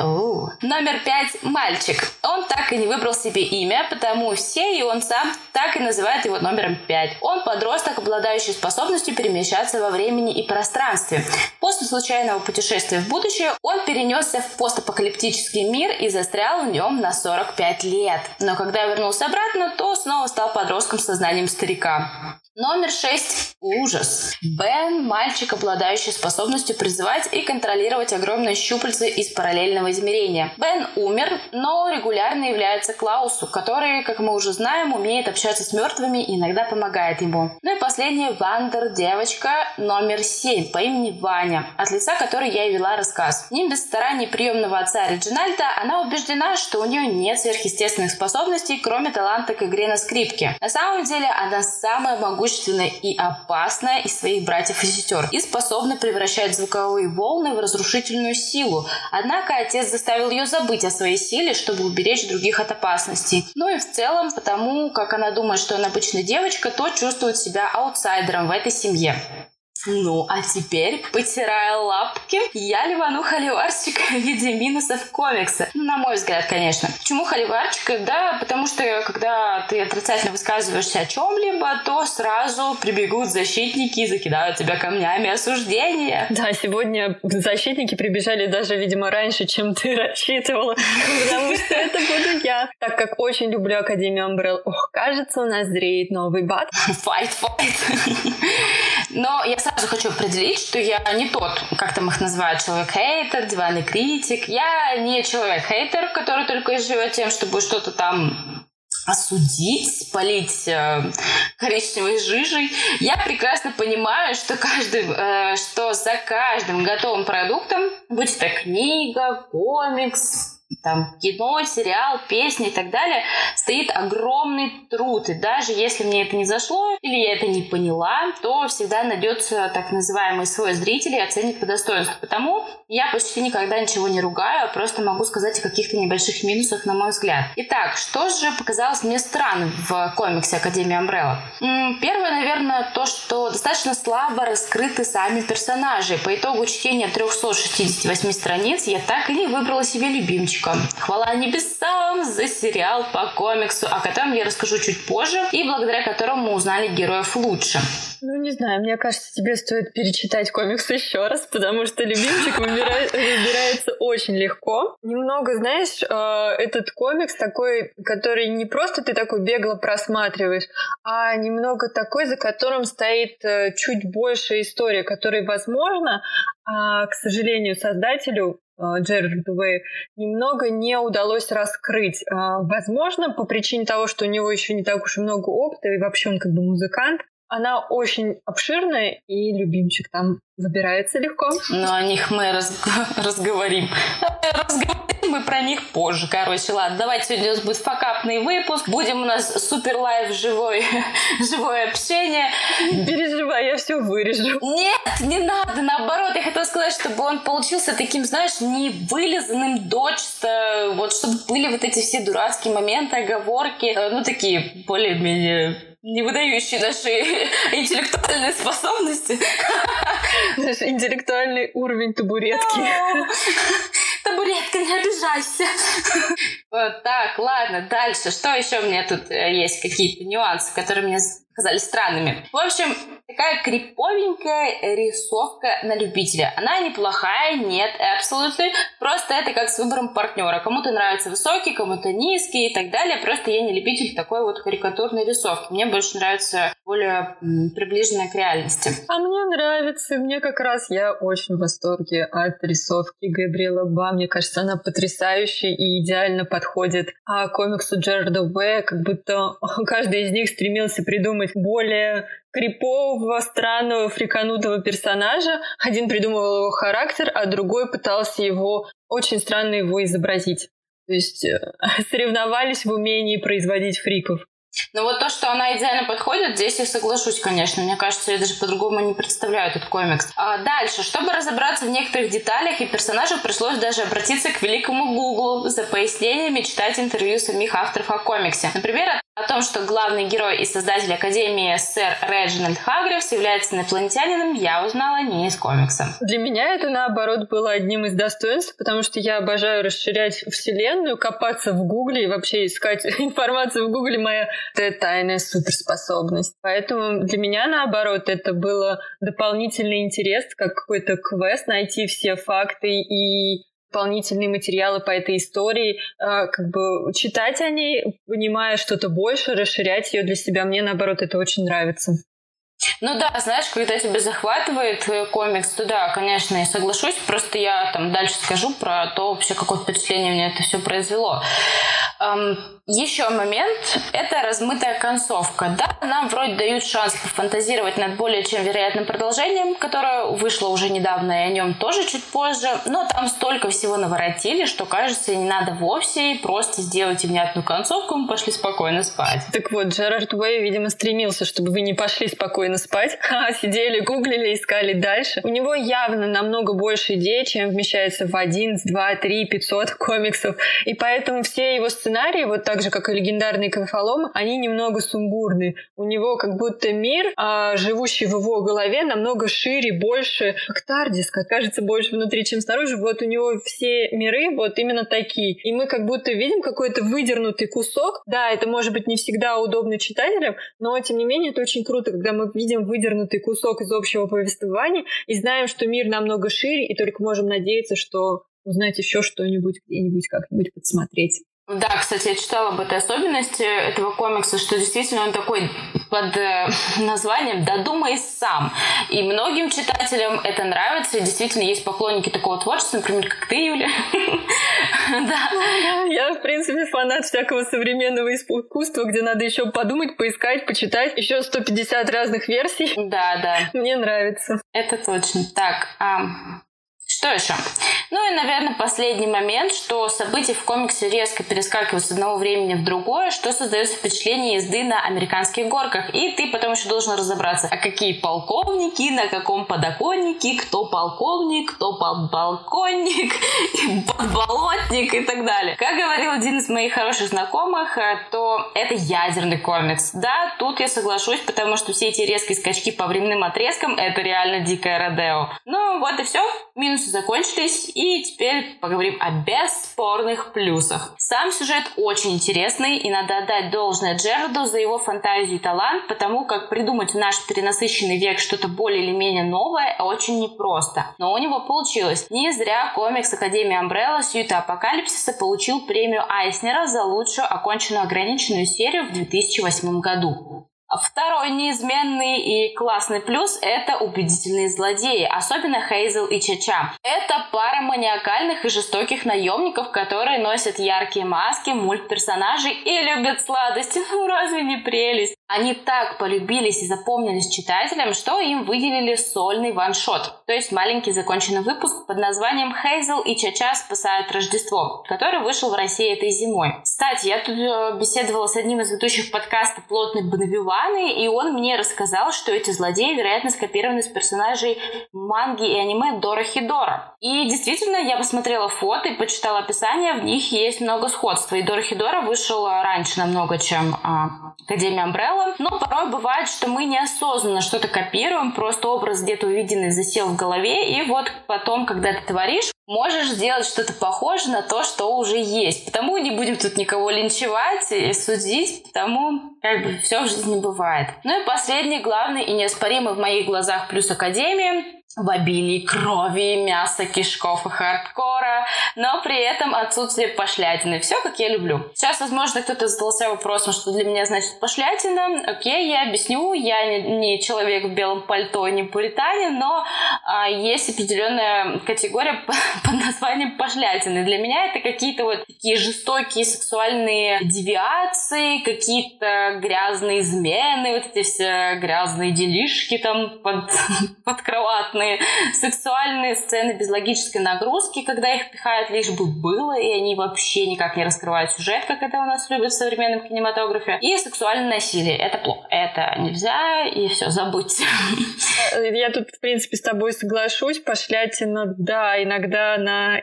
Номер 5 – Мальчик. Он так и не выбрал себе имя, потому все и он сам так и называют его номером 5. Он подросток, обладающий способностью перемещаться во времени и пространстве. После случайного путешествия в будущее он перенесся в постапокалиптический мир и застрял в нем на 45 лет. Но когда вернулся обратно, то снова стал подростком с сознанием старика. Номер 6. Ужас. Бен – мальчик, обладающий способностью призывать и контролировать огромные щупальцы из параллельного измерения. Бен умер, но регулярно является Клаусу, который, как мы уже знаем, умеет общаться с мертвыми и иногда помогает ему. Ну и последняя Вандер – девочка номер 7 по имени Ваня, от лица которой я и вела рассказ. Не без стараний приемного отца Реджинальда, она убеждена, что у нее нет сверхъестественных способностей, кроме таланта к игре на скрипке. На самом деле она самая могущественная и опасная из своих братьев и сестер и способна превращать звуковые волны в разрушительную силу. Однако отец заставил ее забыть о своей силе, чтобы уберечь других от опасностей. Ну и в целом, потому как она думает, что она обычная девочка, то чувствует себя аутсайдером в этой семье. Ну, а теперь, потирая лапки, я ливану холиварчик в виде минусов комикса. На мой взгляд, конечно. Почему холиварчик? Да, потому что, когда ты отрицательно высказываешься о чем-либо, то сразу прибегут защитники и закидают тебя камнями осуждения. Да, сегодня защитники прибежали даже, видимо, раньше, чем ты рассчитывала, потому что это буду я. Так как очень люблю Академию Umbrella. Ох, кажется, у нас зреет новый бат. Файт. Но я сразу хочу определить, что я не тот, как там их называют, человек-хейтер, диванный критик. Я не человек-хейтер, который только и живет тем, чтобы что-то там осудить, полить коричневой жижей. Я прекрасно понимаю, что что за каждым готовым продуктом, будь то книга, комикс, там, кино, сериал, песни и так далее, стоит огромный труд. И даже если мне это не зашло или я это не поняла, то всегда найдется так называемый свой зритель и оценит по достоинству. Потому я почти никогда ничего не ругаю, а просто могу сказать о каких-то небольших минусах, на мой взгляд. Итак, что же показалось мне странным в комиксе Академии Umbrella? Первое, наверное, то, что достаточно слабо раскрыты сами персонажи. По итогу чтения 368 страниц я так и не выбрала себе любимчика. Хвала небесам за сериал по комиксу, о котором я расскажу чуть позже, и благодаря которому мы узнали героев лучше. Ну, не знаю, мне кажется, тебе стоит перечитать комикс еще раз, потому что любимчик выбирается очень легко. Немного, знаешь, этот комикс такой, который не просто ты такой бегло просматриваешь, а немного такой, за которым стоит чуть больше история, которой, возможно, к сожалению, создателю Джерарду Уэю немного не удалось раскрыть. Возможно, по причине того, что у него еще не так уж и много опыта, и вообще он как бы музыкант. Она очень обширная, и любимчик там выбирается легко. Но о них мы разговорим. Мы про них позже. Короче, ладно, давайте сегодня у нас будет факапный выпуск. Будем у нас супер лайв живое общение. Не переживай, я все вырежу. Нет, не надо, наоборот. Я хотела сказать, чтобы он получился таким, знаешь, невылизанным дочисто. Вот, чтобы были вот эти все дурацкие моменты, оговорки. Ну, такие более-менее не выдающие наши интеллектуальные способности. Наш интеллектуальный уровень табуретки. Табуретка, не обижайся. Вот так, ладно, дальше. Что еще у меня тут есть? Какие-то нюансы, которые мне казались странными. В общем, такая криповенькая рисовка на любителя. Она неплохая, нет, абсолютно. Просто это как с выбором партнера. Кому-то нравится высокий, кому-то низкий и так далее. Просто я не любитель такой вот карикатурной рисовки. Мне больше нравится более приближенная к реальности. А мне нравится. Мне как раз я очень в восторге от рисовки Габриэла Ба. Мне кажется, она потрясающая и идеально подходит комиксу Джерарда Уэя. Как будто каждый из них стремился придумать более крипового, странного, фриканутого персонажа. Один придумывал его характер, а другой пытался его очень странно его изобразить. То есть соревновались в умении производить фриков. Ну вот то, что она идеально подходит, здесь я соглашусь, конечно. Мне кажется, я даже по-другому не представляю этот комикс. А дальше, чтобы разобраться в некоторых деталях и персонажах, пришлось даже обратиться к великому Гуглу за пояснениями, читать интервью самих авторов о комиксе. Например, о том, что главный герой и создатель Академии сэр Реджинальд Харгривс является инопланетянином, я узнала не из комикса. Для меня это, наоборот, было одним из достоинств, потому что я обожаю расширять вселенную, копаться в Гугле и вообще искать информацию в Гугле. Моя тайная суперспособность. Поэтому для меня, наоборот, это было дополнительный интерес, как какой-то квест, найти все факты и дополнительные материалы по этой истории, как бы читать о ней, понимая что-то больше, расширять ее для себя. Мне, наоборот, это очень нравится. Ну да, знаешь, когда тебя захватывает комикс, то да, конечно, и соглашусь. Просто я там дальше скажу про то, вообще какое впечатление мне это все произвело. Еще момент – это размытая концовка. Да, нам вроде дают шанс пофантазировать над более чем вероятным продолжением, которое вышло уже недавно, и о нем тоже чуть позже, но там столько всего наворотили, что, кажется, не надо вовсе, просто сделайте внятную концовку, мы пошли спокойно спать. Так вот, Джерард Уэй, видимо, стремился, чтобы вы не пошли спокойно спать, а сидели, гуглили, искали дальше. У него явно намного больше идей, чем вмещается в 1, 2, 3, 500 комиксов, и поэтому все его сценарии, вот так же, как и легендарные Кайфоломы, они немного сумбурны. У него как будто мир, живущий в его голове, намного шире, больше, как Тардис, кажется, больше внутри, чем снаружи. Вот у него все миры вот именно такие. И мы как будто видим какой-то выдернутый кусок. Да, это может быть не всегда удобно читателям, но, тем не менее, это очень круто, когда мы видим выдернутый кусок из общего повествования и знаем, что мир намного шире, и только можем надеяться, что узнать еще что-нибудь, где-нибудь как-нибудь подсмотреть. Да, кстати, я читала об этой особенности этого комикса, что действительно он такой под названием «Додумай сам». И многим читателям это нравится, и действительно есть поклонники такого творчества, например, как ты, Юля. Да. Я, в принципе, фанат всякого современного искусства, где надо еще подумать, поискать, почитать. Еще 150 разных версий. Да, да. Мне нравится. Это точно. Так, что еще? Ну и, наверное, последний момент, что события в комиксе резко перескакивают с одного времени в другое, что создается впечатление езды на американских горках. И ты потом еще должен разобраться, а какие полковники, на каком подоконнике, кто полковник, кто подполковник, подболотник и так далее. Как говорил один из моих хороших знакомых, то это ядерный комикс. Да, тут я соглашусь, потому что все эти резкие скачки по временным отрезкам — это реально дикое родео. Ну вот и все. Минусы закончились, и теперь поговорим о бесспорных плюсах. Сам сюжет очень интересный, и надо отдать должное Джерарду за его фантазию и талант, потому как придумать в наш перенасыщенный век что-то более или менее новое очень непросто. Но у него получилось. Не зря комикс Академии Амбрелла Сьюта Апокалипсиса получил премию Айснера за лучшую оконченную ограниченную серию в 2008 году. Второй неизменный и классный плюс – это убедительные злодеи, особенно Хейзел и Чача. Это пара маниакальных и жестоких наемников, которые носят яркие маски, мультперсонажей и любят сладости. Ну разве не прелесть? Они так полюбились и запомнились читателям, что им выделили сольный ваншот, то есть маленький законченный выпуск под названием «Хейзел и Чача спасают Рождество», который вышел в России этой зимой. Кстати, я тут беседовала с одним из ведущих подкаста «Плотный Бонавиваны», и он мне рассказал, что эти злодеи, вероятно, скопированы с персонажей манги и аниме Дора Хидора. И действительно, я посмотрела фото и почитала описание, в них есть много сходства. И Дора Хидора вышел раньше намного, чем Академия Амбрелла. Но порой бывает, что мы неосознанно что-то копируем, просто образ где-то увиденный засел в голове, и вот потом, когда ты творишь, можешь сделать что-то похожее на то, что уже есть. Потому не будем тут никого линчевать и судить, потому как бы все в жизни бывает. Ну и последний, главный и неоспоримый в моих глазах плюс Академии — в обилии крови, мяса, кишков и хардкора, но при этом отсутствие пошлятины. Все, как я люблю. Сейчас, возможно, кто-то задался вопросом, что для меня значит пошлятина. Окей, я объясню. Я не человек в белом пальто, не пуританин, но есть определенная категория под названием пошлятины. Для меня это какие-то вот такие жестокие сексуальные девиации, какие-то грязные измены, вот эти все грязные делишки там под кроватные, сексуальные сцены без логической нагрузки, когда их пихают лишь бы было, и они вообще никак не раскрывают сюжет, как это у нас любят в современном кинематографе. И сексуальное насилие. Это плохо. Это нельзя, и все, забудьте. Я тут, в принципе, с тобой соглашусь. Пошлятина, да, иногда она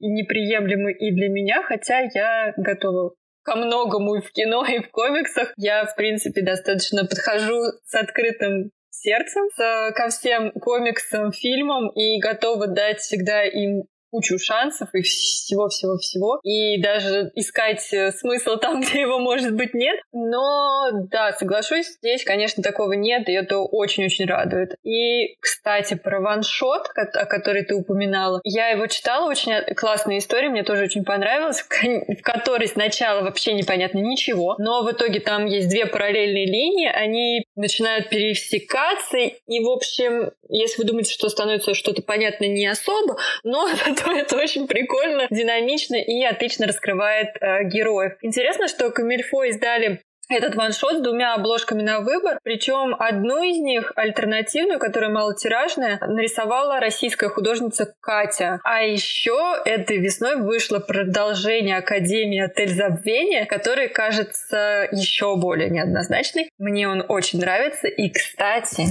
неприемлема и для меня, хотя я готова ко многому и в кино, и в комиксах. Я, в принципе, достаточно подхожу с открытым сердцем ко всем комиксам, фильмам и готова дать всегда им кучу шансов и всего-всего-всего. И даже искать смысл там, где его, может быть, нет. Но, да, соглашусь, здесь, конечно, такого нет, и это очень-очень радует. И, кстати, про ваншот, о который ты упоминала. Я его читала, очень классная история, мне тоже очень понравилась, в которой сначала вообще непонятно ничего, но в итоге там есть две параллельные линии, они начинают пересекаться, и, в общем, если вы думаете, что становится что-то понятно не особо, но зато это очень прикольно, динамично и отлично раскрывает героев. Интересно, что Камильфо издали этот ваншот с двумя обложками на выбор, причем одну из них, альтернативную, которая малотиражная, нарисовала российская художница Катя. А еще этой весной вышло продолжение Академии «Отель забвения», который кажется еще более неоднозначный. Мне он очень нравится. И, кстати,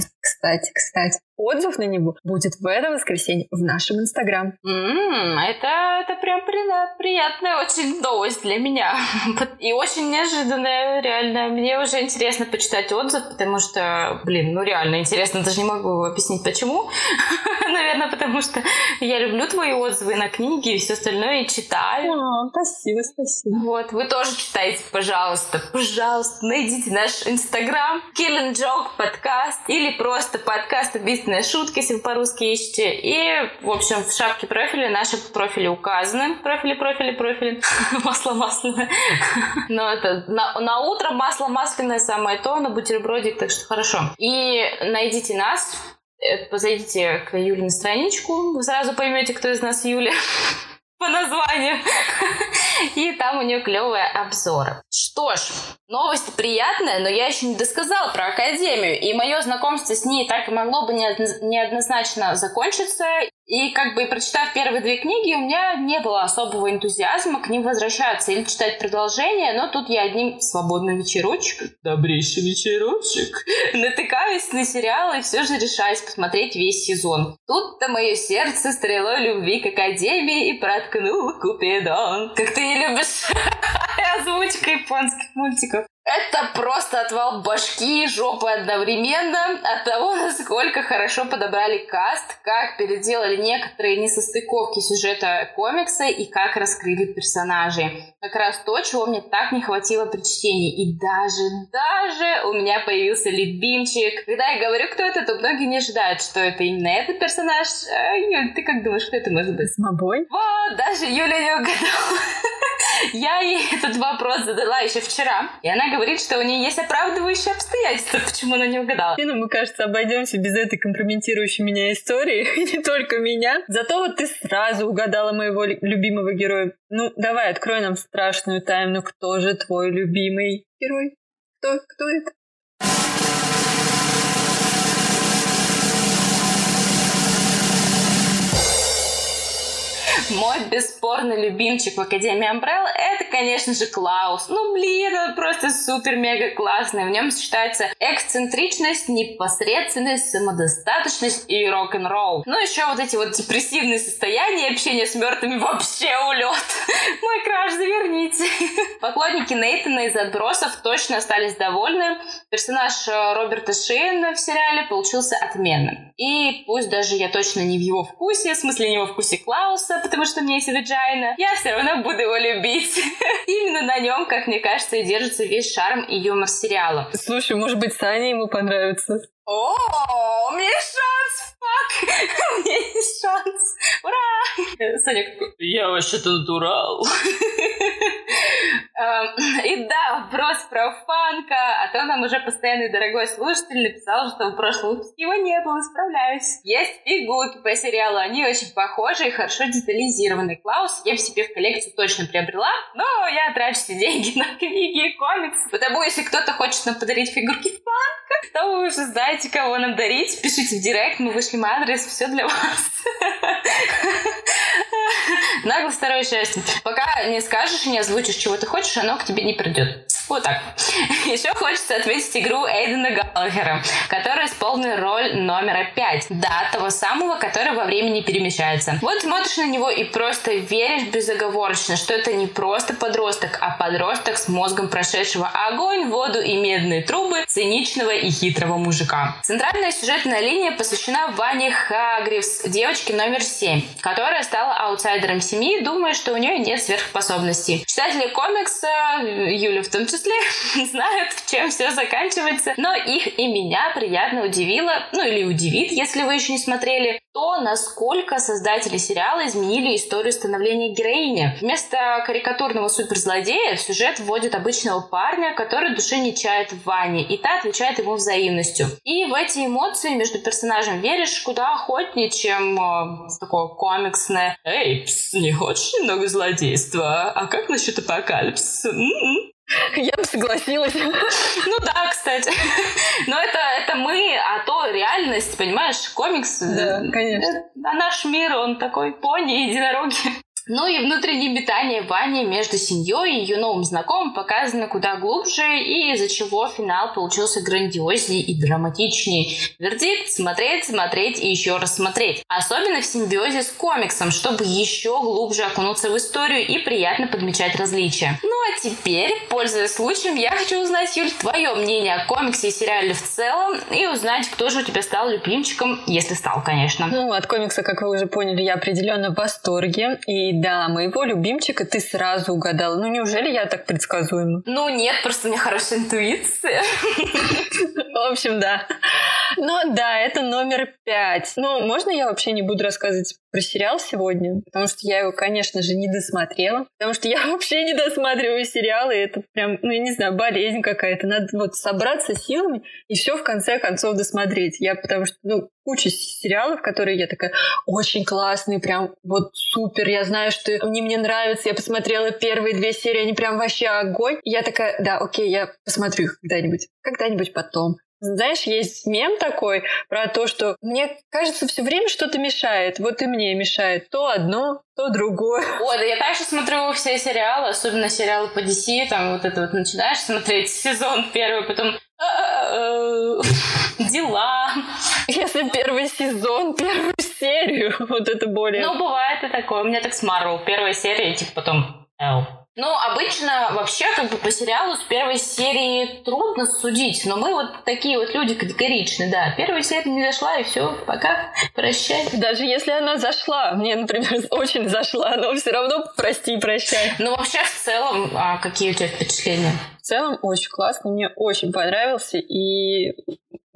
отзыв на него будет в это воскресенье в нашем Инстаграм. Это прям приятная очень новость для меня. И очень неожиданная, реально. Мне уже интересно почитать отзыв, потому что, реально интересно. Даже не могу объяснить, почему. Наверное, потому что я люблю твои отзывы на книги и все остальное, и читаю. Спасибо. Вот, вы тоже читайте, пожалуйста, найдите наш Инстаграм Killing Joke подкаст или просто подкаст «Убийственная шутка», если вы по-русски ищете. И, в общем, в шапке профиля наши профили указаны. Профили. Масло масляное. Но это на утро масло масляное самое то, на бутербродик, так что хорошо. И найдите нас, зайдите к Юле на страничку, вы сразу поймете, кто из нас Юля по названию. И там у нее клевые обзоры. Что ж, новость приятная, но я еще не досказала про Академию. И мое знакомство с ней так и могло бы неоднозначно закончиться. И прочитав первые две книги, у меня не было особого энтузиазма к ним возвращаться или читать продолжение, но тут я одним свободным вечерочком, добрейший вечерочек, натыкаюсь на сериал и все же решаюсь посмотреть весь сезон. Тут-то мое сердце стрелой любви к Академии и проткнуло Купидон. Как ты любишь озвучка японских мультиков. Это просто отвал башки и жопы одновременно от того, насколько хорошо подобрали каст, как переделали некоторые несостыковки сюжета комикса и как раскрыли персонажей. Как раз то, чего мне так не хватило при чтении. И даже у меня появился любимчик. Когда я говорю, кто это, то многие не ожидают, что это именно этот персонаж. Юль, ты как думаешь, кто это может быть? Мобой? Вот, даже Юля не угадала. Я ей этот вопрос задала еще вчера, и она говорит, что у нее есть оправдывающие обстоятельства, почему она не угадала. Мы, кажется, обойдемся без этой компрометирующей меня истории, и не только меня. Зато вот ты сразу угадала моего любимого героя. Давай, открой нам страшную тайну, кто же твой любимый герой? Кто это? Мой бесспорный любимчик в Академии Амбрелла — это, конечно же, Клаус. Он просто супер-мега-классный. В нем сочетается эксцентричность, непосредственность, самодостаточность и рок-н-ролл. Еще эти депрессивные состояния, общение с мертвыми — вообще улет. Мой краш, заверните. Поклонники Нейтана из «Отбросов» точно остались довольны. Персонаж Роберта Шейна в сериале получился отменным. И пусть даже я точно не в его вкусе, не во вкусе Клауса, потому что мне есть Реджайна, я все равно буду его любить. Именно на нем, как мне кажется, и держится весь шарм и юмор сериала. Слушай, может быть, Сане ему понравится. О, у меня есть шанс, у меня есть шанс, ура! Саня, я вообще-то натурал. И да, вопрос про Фанка, а то нам уже постоянный дорогой слушатель написал, что в прошлом выпуске его не было, исправляюсь. Есть фигурки по сериалу, они очень похожи и хорошо детализированы. Клаус я в себе в коллекцию точно приобрела, но я трачу все деньги на книги и комиксы. Потому если кто-то хочет нам подарить фигурки Фанка, то вы уже знаете, кого нам дарить, пишите в директ, мы вышлем адрес, все для вас. Нагло второе счастье. Пока не скажешь и не озвучишь, чего ты хочешь, оно к тебе не придет. Вот так. Еще хочется отметить игру Эйдена Галлагера, который исполнил роль номера 5. Да, того самого, который во времени перемещается. Вот смотришь на него и просто веришь безоговорочно, что это не просто подросток, а подросток с мозгом прошедшего огонь, воду и медные трубы, циничного и хитрого мужика. Центральная сюжетная линия посвящена Ване Харгривс, девочке номер 7, которая стала аутсайдером семьи, думая, что у нее нет сверхспособностей. Читатели комикса, Юля в том числе, числе, знают, чем все заканчивается. Но их и меня приятно удивило, ну или удивит, если вы еще не смотрели, то, насколько создатели сериала изменили историю становления героини. Вместо карикатурного суперзлодея в сюжет вводит обычного парня, который души не чает в Ване, и та отвечает ему взаимностью. И в эти эмоции между персонажем веришь куда охотнее, чем такое комиксное «Эй, пс, не хочешь немного злодейства? А как насчет апокалипсиса?» Я бы согласилась. Ну да, кстати. Но это мы, а то реальность, понимаешь, комикс. Да, конечно. А наш мир, он такой пони и единороги. Ну и внутреннее метание Вани между семьей и ее новым знакомым показано куда глубже, и из-за чего финал получился грандиозней и драматичней. Вердикт: смотреть, смотреть и еще раз смотреть. Особенно в симбиозе с комиксом, чтобы еще глубже окунуться в историю и приятно подмечать различия. Ну а теперь, пользуясь случаем, я хочу узнать, Юль, твое мнение о комиксе и сериале в целом, и узнать, кто же у тебя стал любимчиком, если стал, конечно. Ну, от комикса, как вы уже поняли, я определенно в восторге, и да, моего любимчика ты сразу угадала. Ну, неужели я так предсказуема? Ну, нет, просто у меня хорошая интуиция. В общем, да. Ну, да, это номер 5. Ну, можно я вообще не буду рассказывать про сериал сегодня? Потому что я его, конечно же, не досмотрела. Потому что я вообще не досматриваю сериалы. Это прям, ну, я не знаю, болезнь какая-то. Надо вот собраться силами и все в конце концов досмотреть. Я потому что, ну, куча сериалов, которые я такая, очень классные, прям вот супер. Я знаю, что они мне нравятся. Я посмотрела первые 2 серии, они прям вообще огонь. Я такая, да, окей, я посмотрю их когда-нибудь. Когда-нибудь потом. Знаешь, есть мем такой про то, что мне кажется, все время что-то мешает. Вот и мне мешает то одно, то другое. О, да я также смотрю все сериалы, особенно сериалы по DC, там вот это вот начинаешь смотреть сезон 1, потом дела. Если первый сезон, первую серию, вот это более... Ну, бывает и такое. У меня так с Marvel. Первая серия, и типа потом... Ну, обычно вообще как бы по сериалу с первой серии трудно судить, но мы вот такие вот люди категоричны, да. Первая серия не зашла, и все, пока, прощай. Даже если она зашла, мне, например, очень зашла, но все равно прости и прощай. Ну, вообще, в целом, а какие у тебя впечатления? В целом, очень классно, мне очень понравился, и...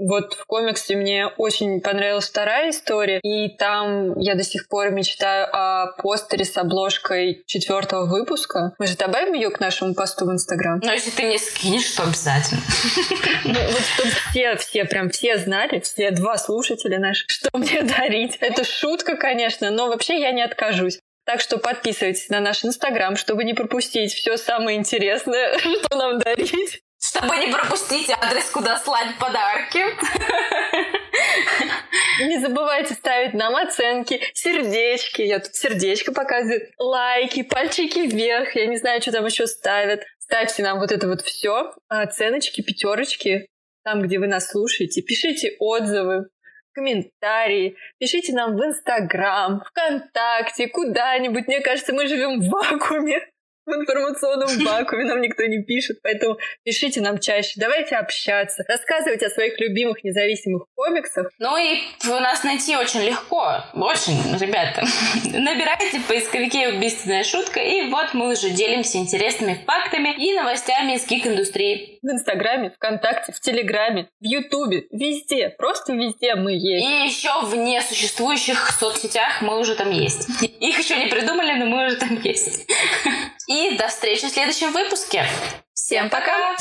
Вот в комиксе мне очень понравилась вторая история, и там я до сих пор мечтаю о постере с обложкой 4-го выпуска. Мы же добавим ее к нашему посту в Инстаграм. Но если ты не скинешь, то обязательно. Вот чтобы все, прям все знали, все 2 слушателя наши, что мне дарить. Это шутка, конечно, но вообще я не откажусь. Так что подписывайтесь на наш Инстаграм, чтобы не пропустить все самое интересное, что нам дарить. Чтобы не пропустить адрес, куда слать подарки. Не забывайте ставить нам оценки, сердечки. Я тут сердечко показываю. Лайки, пальчики вверх. Я не знаю, что там еще ставят. Ставьте нам вот это вот все. Оценочки, 5. Там, где вы нас слушаете. Пишите отзывы, комментарии. Пишите нам в Инстаграм, ВКонтакте, куда-нибудь. Мне кажется, мы живем в вакууме. В информационном вакууме нам никто не пишет, поэтому пишите нам чаще, давайте общаться, рассказывайте о своих любимых независимых комиксах. Ну и у нас найти очень легко, очень, ребята. Набирайте в поисковике «Убийственная шутка», и вот мы уже делимся интересными фактами и новостями из гик-индустрии. В Инстаграме, ВКонтакте, в Телеграме, в Ютубе, везде, просто везде мы есть. И еще в несуществующих соцсетях мы уже там есть. Их еще не придумали, но мы уже там есть. И до встречи в следующем выпуске. Всем пока!